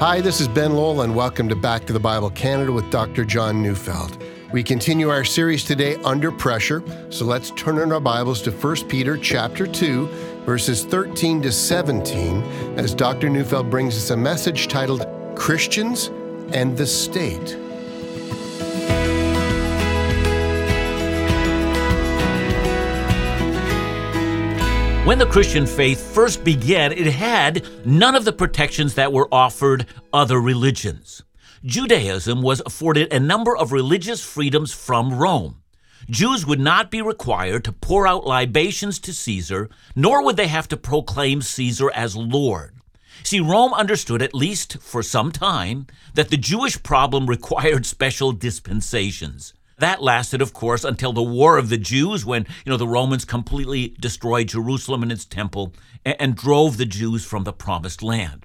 Hi, this is Ben Lowell, and welcome to Back to the Bible Canada with Dr. John Neufeld. We continue our series today, Under Pressure, so let's turn in our Bibles to 1 Peter chapter 2, verses 13 to 17, as Dr. Neufeld brings us a message titled, Christians and the State. When the Christian faith first began, it had none of the protections that were offered other religions. Judaism was afforded a number of religious freedoms from Rome. Jews would not be required to pour out libations to Caesar, nor would they have to proclaim Caesar as Lord. See, Rome understood, at least for some time, that the Jewish problem required special dispensations. That lasted, of course, until the War of the Jews, when the Romans completely destroyed Jerusalem and its temple and drove the Jews from the Promised Land.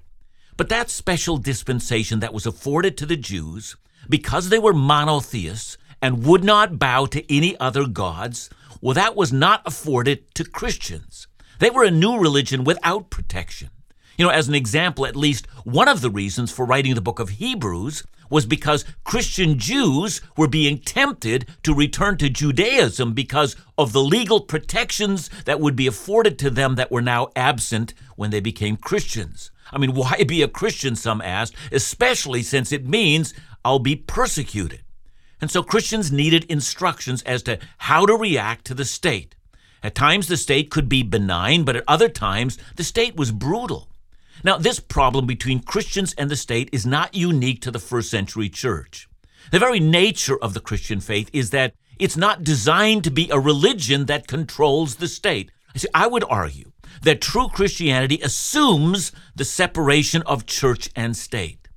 But that special dispensation that was afforded to the Jews, because they were monotheists and would not bow to any other gods, well, that was not afforded to Christians. They were a new religion without protection. As an example, at least one of the reasons for writing the book of Hebrews was because Christian Jews were being tempted to return to Judaism because of the legal protections that would be afforded to them that were now absent when they became Christians. Why be a Christian, some asked, especially since it means I'll be persecuted. And so Christians needed instructions as to how to react to the state. At times the state could be benign, but at other times the state was brutal. Now, this problem between Christians and the state is not unique to the first century church. The very nature of the Christian faith is that it's not designed to be a religion that controls the state. I would argue that true Christianity assumes the separation of church and state,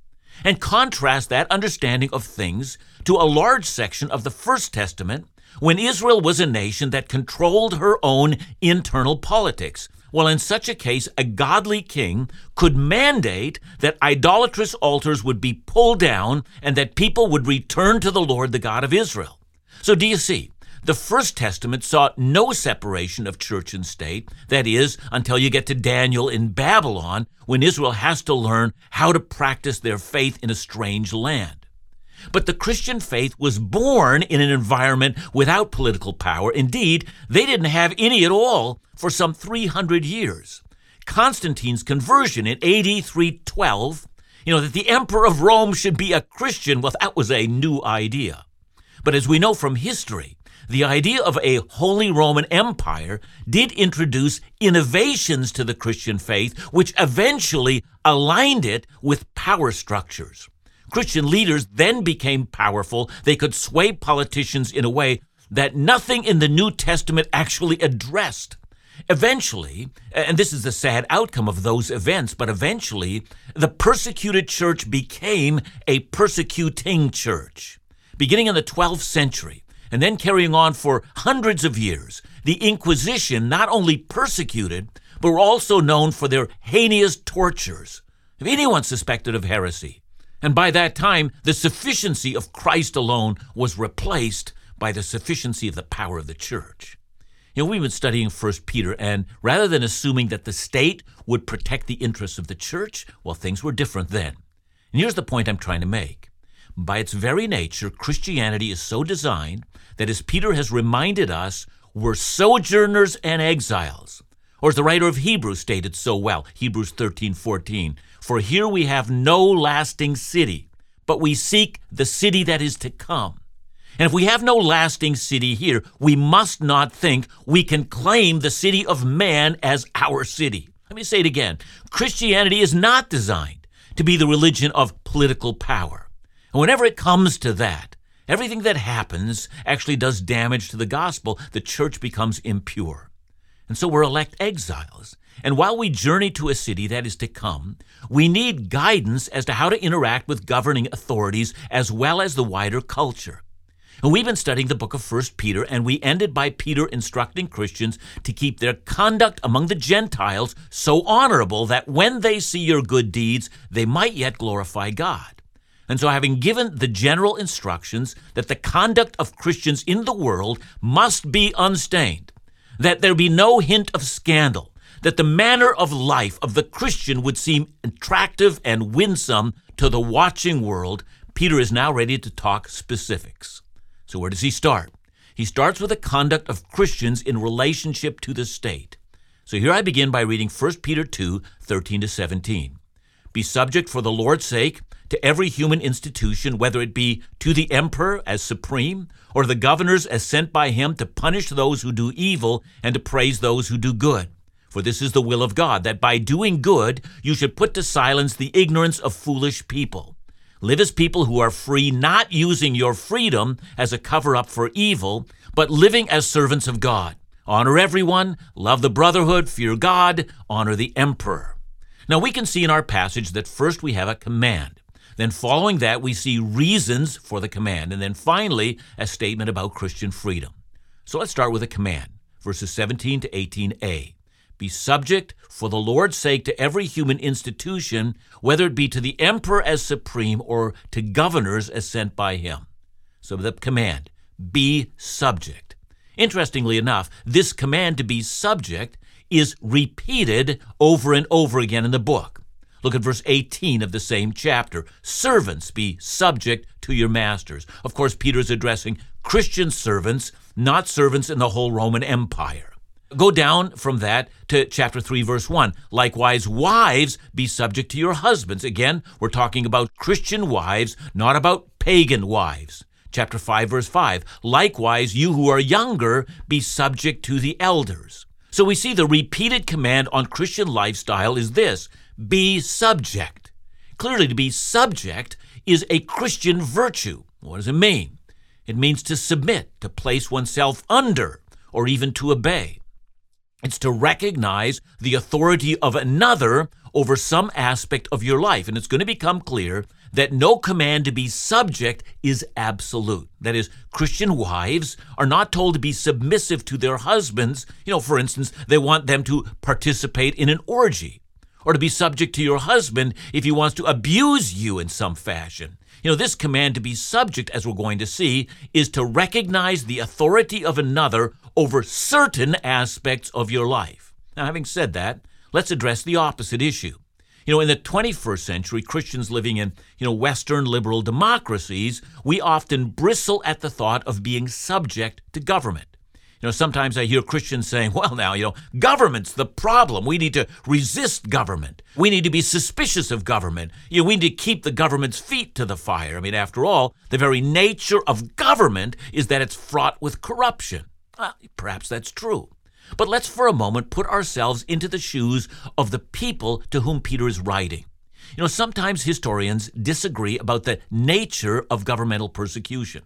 and contrast that understanding of things to a large section of the First Testament when Israel was a nation that controlled her own internal politics. Well, in such a case, a godly king could mandate that idolatrous altars would be pulled down and that people would return to the Lord, the God of Israel. So do you see? The First Testament saw no separation of church and state, that is, until you get to Daniel in Babylon, when Israel has to learn how to practice their faith in a strange land. But the Christian faith was born in an environment without political power. Indeed, they didn't have any at all for some 300 years. Constantine's conversion in AD 312, that the emperor of Rome should be a Christian, well, that was a new idea. But as we know from history, the idea of a Holy Roman Empire did introduce innovations to the Christian faith, which eventually aligned it with power structures. Christian leaders then became powerful. They could sway politicians in a way that nothing in the New Testament actually addressed. Eventually, and this is the sad outcome of those events, but eventually, the persecuted church became a persecuting church. Beginning in the 12th century, and then carrying on for hundreds of years, the Inquisition not only persecuted, but were also known for their heinous tortures. If anyone suspected of heresy, and by that time, the sufficiency of Christ alone was replaced by the sufficiency of the power of the church. We've been studying 1 Peter, and rather than assuming that the state would protect the interests of the church, well, things were different then. And here's the point I'm trying to make. By its very nature, Christianity is so designed that, as Peter has reminded us, we're sojourners and exiles. Or as the writer of Hebrews stated so well, Hebrews 13:14, "For here we have no lasting city, but we seek the city that is to come." And if we have no lasting city here, we must not think we can claim the city of man as our city. Let me say it again. Christianity is not designed to be the religion of political power. And whenever it comes to that, everything that happens actually does damage to the gospel. The church becomes impure. And so we're elect exiles. And while we journey to a city that is to come, we need guidance as to how to interact with governing authorities as well as the wider culture. And we've been studying the book of 1 Peter, and we ended by Peter instructing Christians to keep their conduct among the Gentiles so honorable that when they see your good deeds, they might yet glorify God. And so, having given the general instructions that the conduct of Christians in the world must be unstained, that there be no hint of scandal, that the manner of life of the Christian would seem attractive and winsome to the watching world, Peter is now ready to talk specifics. So where does he start? He starts with the conduct of Christians in relationship to the state. So here I begin by reading 1 Peter 2, 13-17. Be subject for the Lord's sake to every human institution, whether it be to the emperor as supreme, or the governors as sent by him to punish those who do evil and to praise those who do good. For this is the will of God, that by doing good you should put to silence the ignorance of foolish people. Live as people who are free, not using your freedom as a cover-up for evil, but living as servants of God. Honor everyone, love the brotherhood, fear God, honor the emperor. Now we can see in our passage that first we have a command. Then following that, we see reasons for the command. And then finally, a statement about Christian freedom. So let's start with a command, verses 17 to 18a. Be subject for the Lord's sake to every human institution, whether it be to the emperor as supreme or to governors as sent by him. So the command, be subject. Interestingly enough, this command to be subject is repeated over and over again in the book. Look at verse 18 of the same chapter. Servants, be subject to your masters. Of course, Peter is addressing Christian servants, not servants in the whole Roman Empire. Go down from that to chapter 3, verse 1. Likewise, wives, be subject to your husbands. Again, we're talking about Christian wives, not about pagan wives. Chapter 5, verse 5. Likewise, you who are younger, be subject to the elders. So we see the repeated command on Christian lifestyle is this: be subject. Clearly, to be subject is a Christian virtue. What does it mean? It means to submit, to place oneself under, or even to obey. It's to recognize the authority of another over some aspect of your life. And it's going to become clear that no command to be subject is absolute. That is, Christian wives are not told to be submissive to their husbands. For instance, they want them to participate in an orgy, or to be subject to your husband if he wants to abuse you in some fashion. This command to be subject, as we're going to see, is to recognize the authority of another over certain aspects of your life. Now, having said that, let's address the opposite issue. In the 21st century, Christians living in, Western liberal democracies, we often bristle at the thought of being subject to government. Sometimes I hear Christians saying, government's the problem. We need to resist government. We need to be suspicious of government. We need to keep the government's feet to the fire. After all, the very nature of government is that it's fraught with corruption. Perhaps that's true. But let's for a moment put ourselves into the shoes of the people to whom Peter is writing. Sometimes historians disagree about the nature of governmental persecution.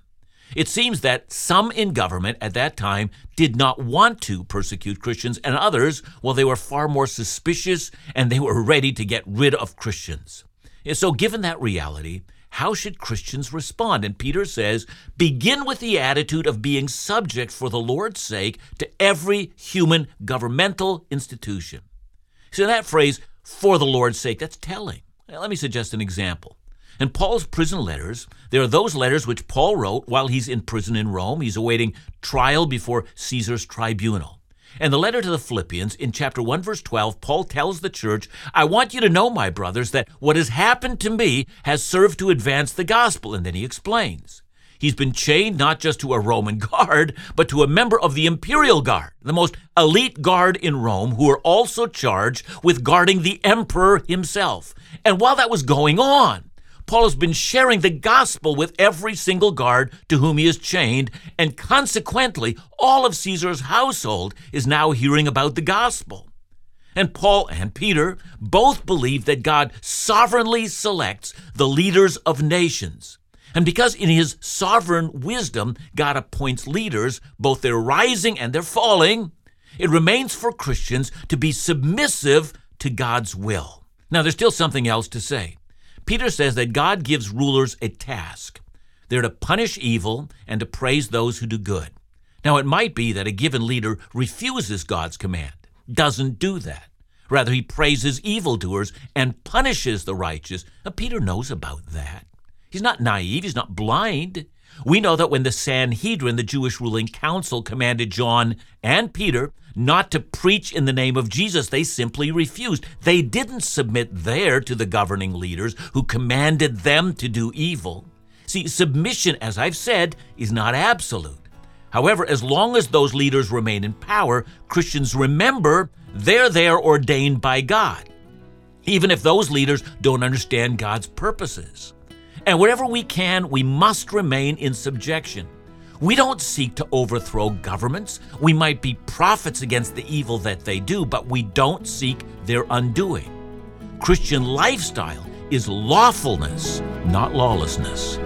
It seems that some in government at that time did not want to persecute Christians, and others, they were far more suspicious and they were ready to get rid of Christians. So given that reality, how should Christians respond? And Peter says, begin with the attitude of being subject for the Lord's sake to every human governmental institution. So that phrase, for the Lord's sake, that's telling. Let me suggest an example. In Paul's prison letters, there are those letters which Paul wrote while he's in prison in Rome. He's awaiting trial before Caesar's tribunal. And the letter to the Philippians, in chapter 1, verse 12, Paul tells the church, I want you to know, my brothers, that what has happened to me has served to advance the gospel. And then he explains. He's been chained not just to a Roman guard, but to a member of the imperial guard, the most elite guard in Rome, who were also charged with guarding the emperor himself. And while that was going on, Paul has been sharing the gospel with every single guard to whom he is chained, and consequently, all of Caesar's household is now hearing about the gospel. And Paul and Peter both believe that God sovereignly selects the leaders of nations. And because in his sovereign wisdom, God appoints leaders, both their rising and their falling, it remains for Christians to be submissive to God's will. Now, there's still something else to say. Peter says that God gives rulers a task. They're to punish evil and to praise those who do good. Now, it might be that a given leader refuses God's command, doesn't do that. Rather, he praises evildoers and punishes the righteous. Now, Peter knows about that. He's not naive. He's not blind. We know that when the Sanhedrin, the Jewish ruling council, commanded John and Peter not to preach in the name of Jesus. They simply refused. They didn't submit there to the governing leaders who commanded them to do evil. See, submission, as I've said, is not absolute. However, as long as those leaders remain in power, Christians remember they're there ordained by God, even if those leaders don't understand God's purposes. And wherever we can, we must remain in subjection. We don't seek to overthrow governments. We might be prophets against the evil that they do, but we don't seek their undoing. Christian lifestyle is lawfulness, not lawlessness.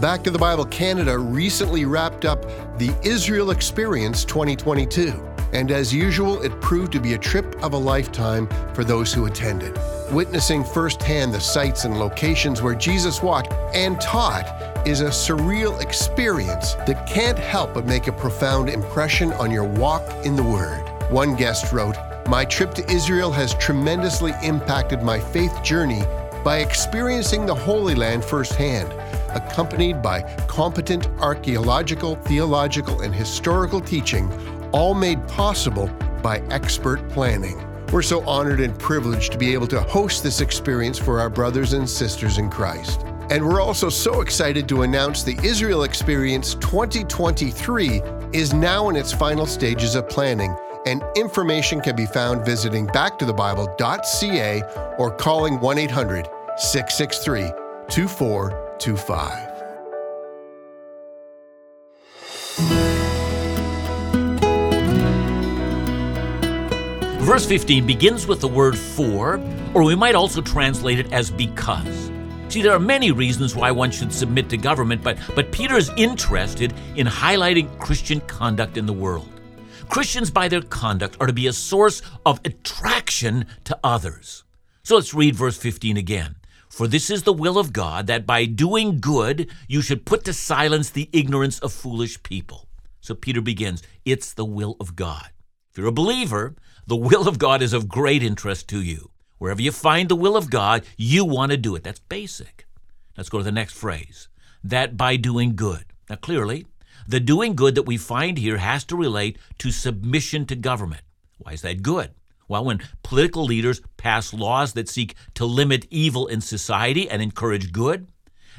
Back to the Bible Canada recently wrapped up the Israel Experience 2022, and as usual, it proved to be a trip of a lifetime for those who attended, witnessing firsthand the sites and locations where Jesus walked and taught is a surreal experience that can't help but make a profound impression on your walk in the Word. One guest wrote, "My trip to Israel has tremendously impacted my faith journey by experiencing the Holy Land firsthand, accompanied by competent archaeological, theological, and historical teaching, all made possible by expert planning." We're so honored and privileged to be able to host this experience for our brothers and sisters in Christ. And we're also so excited to announce the Israel Experience 2023 is now in its final stages of planning, and information can be found visiting backtothebible.ca or calling 1-800-663-2423. Verse 15 begins with the word "for," or we might also translate it as "because." See, there are many reasons why one should submit to government, but Peter is interested in highlighting Christian conduct in the world. Christians, by their conduct, are to be a source of attraction to others. So let's read verse 15 again. "For this is the will of God, that by doing good you should put to silence the ignorance of foolish people." So Peter begins, it's the will of God. If you're a believer, the will of God is of great interest to you. Wherever you find the will of God, you want to do it. That's basic. Let's go to the next phrase, "that by doing good." Now clearly, the doing good that we find here has to relate to submission to government. Why is that good? Well, when political leaders pass laws that seek to limit evil in society and encourage good,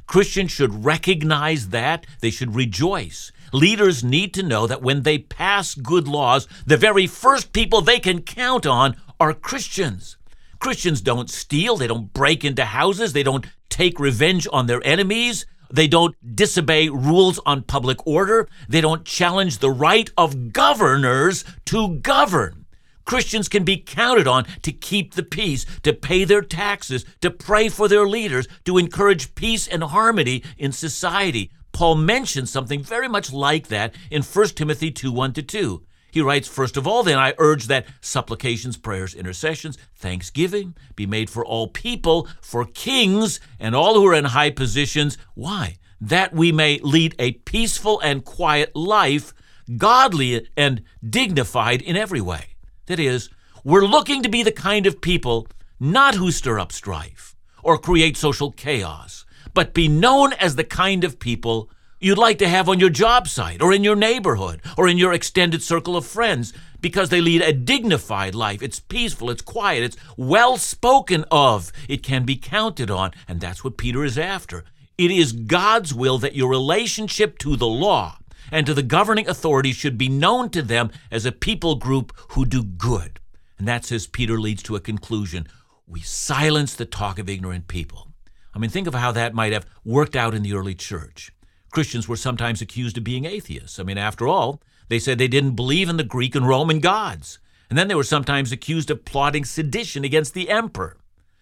Christians should recognize that. They should rejoice. Leaders need to know that when they pass good laws, the very first people they can count on are Christians. Christians don't steal. They don't break into houses. They don't take revenge on their enemies. They don't disobey rules on public order. They don't challenge the right of governors to govern. Christians can be counted on to keep the peace, to pay their taxes, to pray for their leaders, to encourage peace and harmony in society. Paul mentions something very much like that in 1 Timothy 2:1-2. He writes, "First of all, then, I urge that supplications, prayers, intercessions, thanksgiving be made for all people, for kings and all who are in high positions." Why? "That we may lead a peaceful and quiet life, godly and dignified in every way." That is, we're looking to be the kind of people not who stir up strife or create social chaos, but be known as the kind of people you'd like to have on your job site or in your neighborhood or in your extended circle of friends, because they lead a dignified life. It's peaceful, it's quiet, it's well spoken of, it can be counted on, and that's what Peter is after. It is God's will that your relationship to the law and to the governing authorities should be known to them as a people group who do good. And that's as Peter leads to a conclusion. We silence the talk of ignorant people. I mean, think of how that might have worked out in the early church. Christians were sometimes accused of being atheists. I mean, after all, they said they didn't believe in the Greek and Roman gods. And then they were sometimes accused of plotting sedition against the emperor.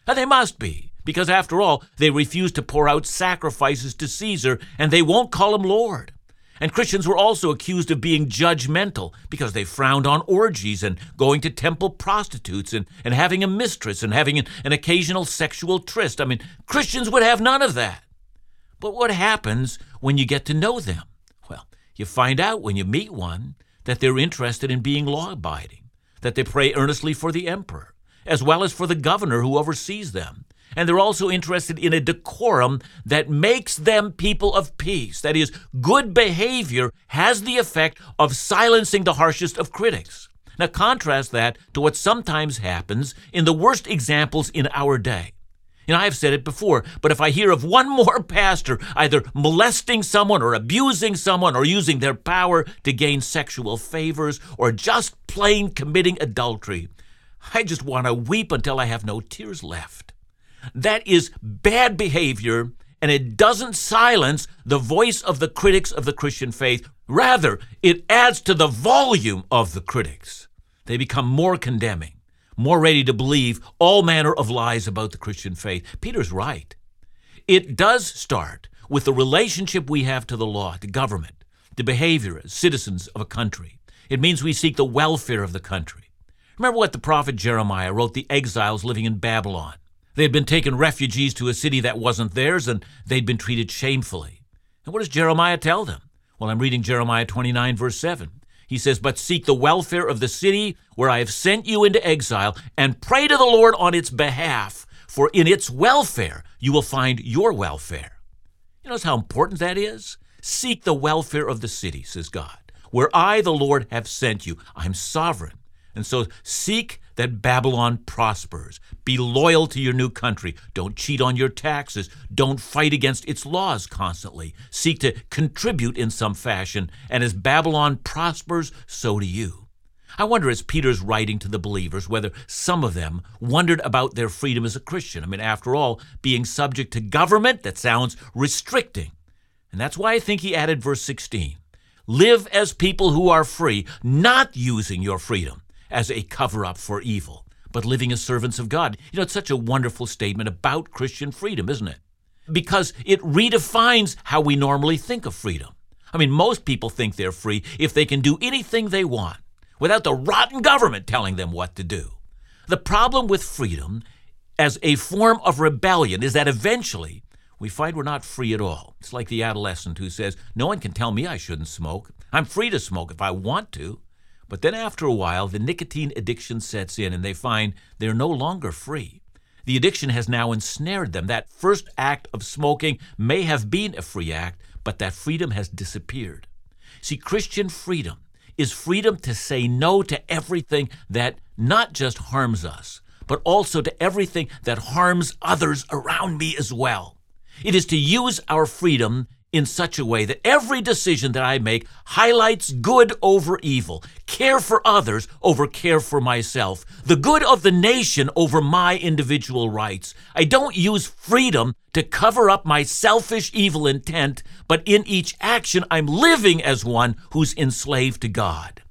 And they must be, because after all, they refused to pour out sacrifices to Caesar, and they won't call him Lord. And Christians were also accused of being judgmental because they frowned on orgies and going to temple prostitutes and having a mistress and having an occasional sexual tryst. I mean, Christians would have none of that. But what happens when you get to know them? Well, you find out when you meet one that they're interested in being law-abiding, that they pray earnestly for the emperor, as well as for the governor who oversees them, and they're also interested in a decorum that makes them people of peace. That is, good behavior has the effect of silencing the harshest of critics. Now contrast that to what sometimes happens in the worst examples in our day. You know, I've said it before, but if I hear of one more pastor either molesting someone or abusing someone or using their power to gain sexual favors or just plain committing adultery, I just want to weep until I have no tears left. That is bad behavior, and it doesn't silence the voice of the critics of the Christian faith. Rather, it adds to the volume of the critics. They become more condemning, more ready to believe all manner of lies about the Christian faith. Peter's right. It does start with the relationship we have to the law, to government, to behavior as citizens of a country. It means we seek the welfare of the country. Remember what the prophet Jeremiah wrote the exiles living in Babylon. They had been taken refugees to a city that wasn't theirs, and they'd been treated shamefully. And what does Jeremiah tell them? Well, I'm reading Jeremiah 29, verse 7. He says, "But seek the welfare of the city where I have sent you into exile, and pray to the Lord on its behalf, for in its welfare you will find your welfare." You notice how important that is? Seek the welfare of the city, says God, where I, the Lord, have sent you. I'm sovereign. And so seek that Babylon prospers. Be loyal to your new country. Don't cheat on your taxes. Don't fight against its laws constantly. Seek to contribute in some fashion. And as Babylon prospers, so do you. I wonder, as Peter's writing to the believers, whether some of them wondered about their freedom as a Christian. I mean, after all, being subject to government, that sounds restricting. And that's why I think he added verse 16, "Live as people who are free, not using your freedom as a cover-up for evil, but living as servants of God." You know, it's such a wonderful statement about Christian freedom, isn't it? Because it redefines how we normally think of freedom. I mean, most people think they're free if they can do anything they want without the rotten government telling them what to do. The problem with freedom as a form of rebellion is that eventually we find we're not free at all. It's like the adolescent who says, "No one can tell me I shouldn't smoke. I'm free to smoke if I want to." But then after a while, the nicotine addiction sets in and they find they're no longer free. The addiction has now ensnared them. That first act of smoking may have been a free act, but that freedom has disappeared. See, Christian freedom is freedom to say no to everything that not just harms us, but also to everything that harms others around me as well. It is to use our freedom in such a way that every decision that I make highlights good over evil, care for others over care for myself, the good of the nation over my individual rights. I don't use freedom to cover up my selfish evil intent, but in each action I'm living as one who's enslaved to God.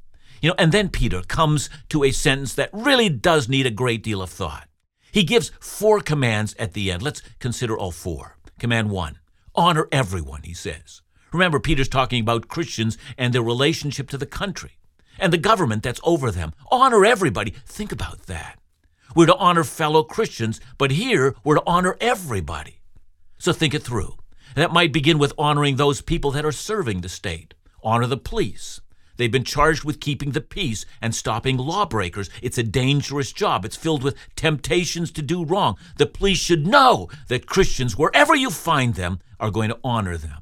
You know, and then Peter comes to a sentence that really does need a great deal of thought. He gives 4 commands at the end. Let's consider all 4. Command 1. Honor everyone, he says. Remember, Peter's talking about Christians and their relationship to the country and the government that's over them. Honor everybody. Think about that. We're to honor fellow Christians, but here we're to honor everybody. So think it through. That might begin with honoring those people that are serving the state. Honor the police. They've been charged with keeping the peace and stopping lawbreakers. It's a dangerous job. It's filled with temptations to do wrong. The police should know that Christians, wherever you find them, are going to honor them.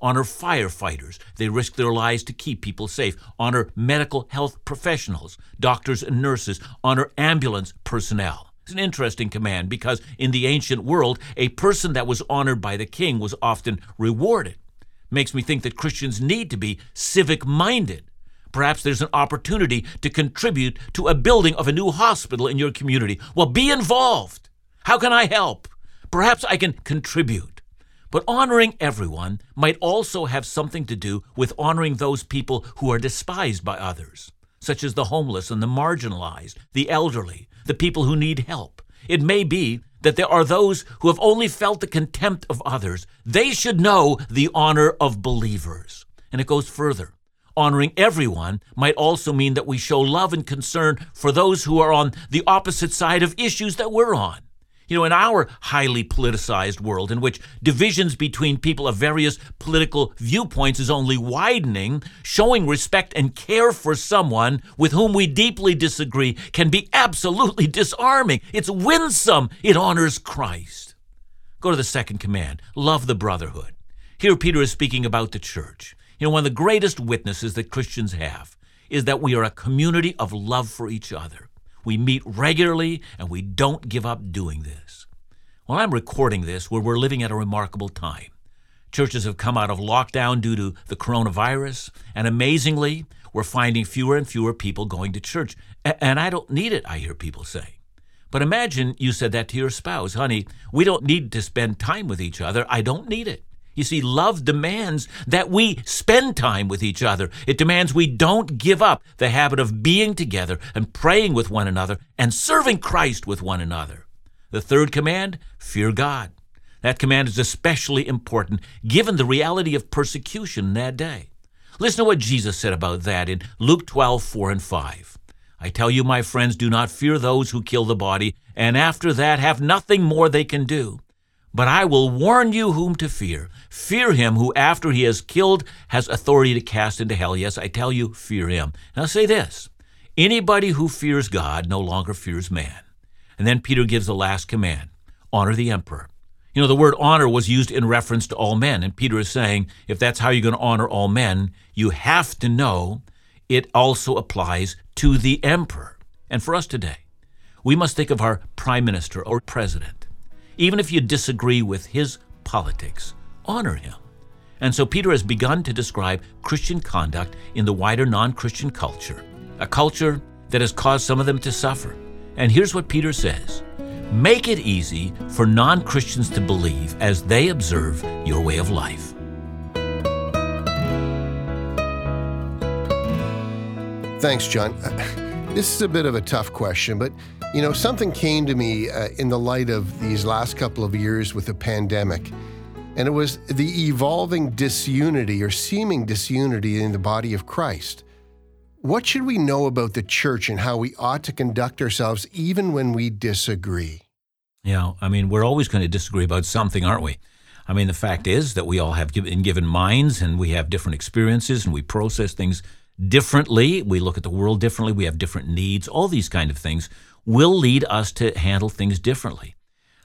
Honor firefighters. They risk their lives to keep people safe. Honor medical health professionals, doctors and nurses. Honor ambulance personnel. It's an interesting command because in the ancient world, a person that was honored by the king was often rewarded. Makes me think that Christians need to be civic-minded. Perhaps there's an opportunity to contribute to a building of a new hospital in your community. Well, be involved. How can I help? Perhaps I can contribute. But honoring everyone might also have something to do with honoring those people who are despised by others, such as the homeless and the marginalized, the elderly, the people who need help. It may be that there are those who have only felt the contempt of others. They should know the honor of believers. And it goes further. Honoring everyone might also mean that we show love and concern for those who are on the opposite side of issues that we're on. You know, in our highly politicized world in which divisions between people of various political viewpoints is only widening, showing respect and care for someone with whom we deeply disagree can be absolutely disarming. It's winsome. It honors Christ. Go to the second command, love the brotherhood. Here Peter is speaking about the church. You know, one of the greatest witnesses that Christians have is that we are a community of love for each other. We meet regularly, and we don't give up doing this. Well, I'm recording this where we're living at a remarkable time. Churches have come out of lockdown due to the coronavirus, and amazingly, we're finding fewer and fewer people going to church. And I don't need it, I hear people say. But imagine you said that to your spouse, honey, we don't need to spend time with each other. I don't need it. You see, love demands that we spend time with each other. It demands we don't give up the habit of being together and praying with one another and serving Christ with one another. The third command, fear God. That command is especially important given the reality of persecution in that day. Listen to what Jesus said about that in Luke 12:4-5. I tell you, my friends, do not fear those who kill the body, and after that have nothing more they can do. But I will warn you whom to fear. Fear him who, after he has killed, has authority to cast into hell. Yes, I tell you, fear him. Now say this, anybody who fears God no longer fears man. And then Peter gives the last command, honor the emperor. You know, the word honor was used in reference to all men. And Peter is saying, if that's how you're going to honor all men, you have to know it also applies to the emperor. And for us today, we must think of our prime minister or president. Even if you disagree with his politics, honor him. And so Peter has begun to describe Christian conduct in the wider non-Christian culture, a culture that has caused some of them to suffer. And here's what Peter says, make it easy for non-Christians to believe as they observe your way of life. Thanks, John. This is a bit of a tough question, but you know, something came to me in the light of these last couple of years with the pandemic, and it was the evolving disunity or seeming disunity in the body of Christ. What should we know about the church and how we ought to conduct ourselves even when we disagree? Yeah, I mean, we're always going to disagree about something, aren't we? I mean, the fact is that we all have been given minds and we have different experiences and we process things differently. We look at the world differently. We have different needs, all these kind of things will lead us to handle things differently.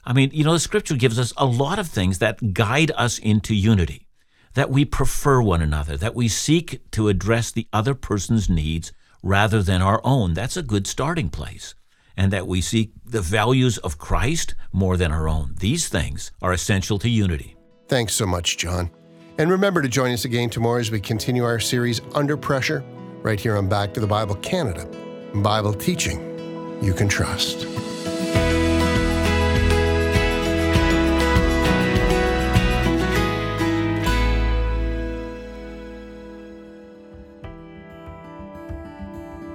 I mean, you know, the scripture gives us a lot of things that guide us into unity, that we prefer one another, that we seek to address the other person's needs rather than our own. That's a good starting place. And that we seek the values of Christ more than our own. These things are essential to unity. Thanks so much, John. And remember to join us again tomorrow as we continue our series, Under Pressure, right here on Back to the Bible Canada, Bible teaching you can trust.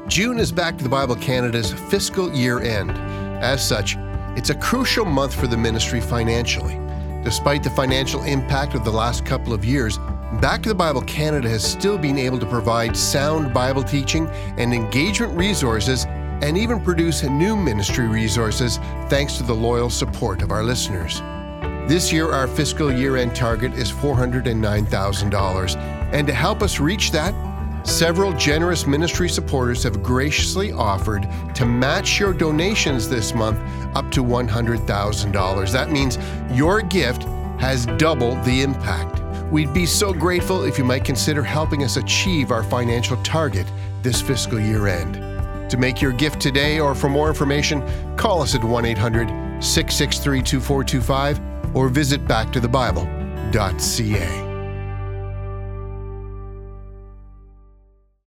June is Back to the Bible Canada's fiscal year end. As such, it's a crucial month for the ministry financially. Despite the financial impact of the last couple of years, Back to the Bible Canada has still been able to provide sound Bible teaching and engagement resources and even produce new ministry resources thanks to the loyal support of our listeners. This year, our fiscal year-end target is $409,000, and to help us reach that, several generous ministry supporters have graciously offered to match your donations this month up to $100,000. That means your gift has double the impact. We'd be so grateful if you might consider helping us achieve our financial target this fiscal year-end. To make your gift today or for more information, call us at 1-800-663-2425 or visit backtothebible.ca.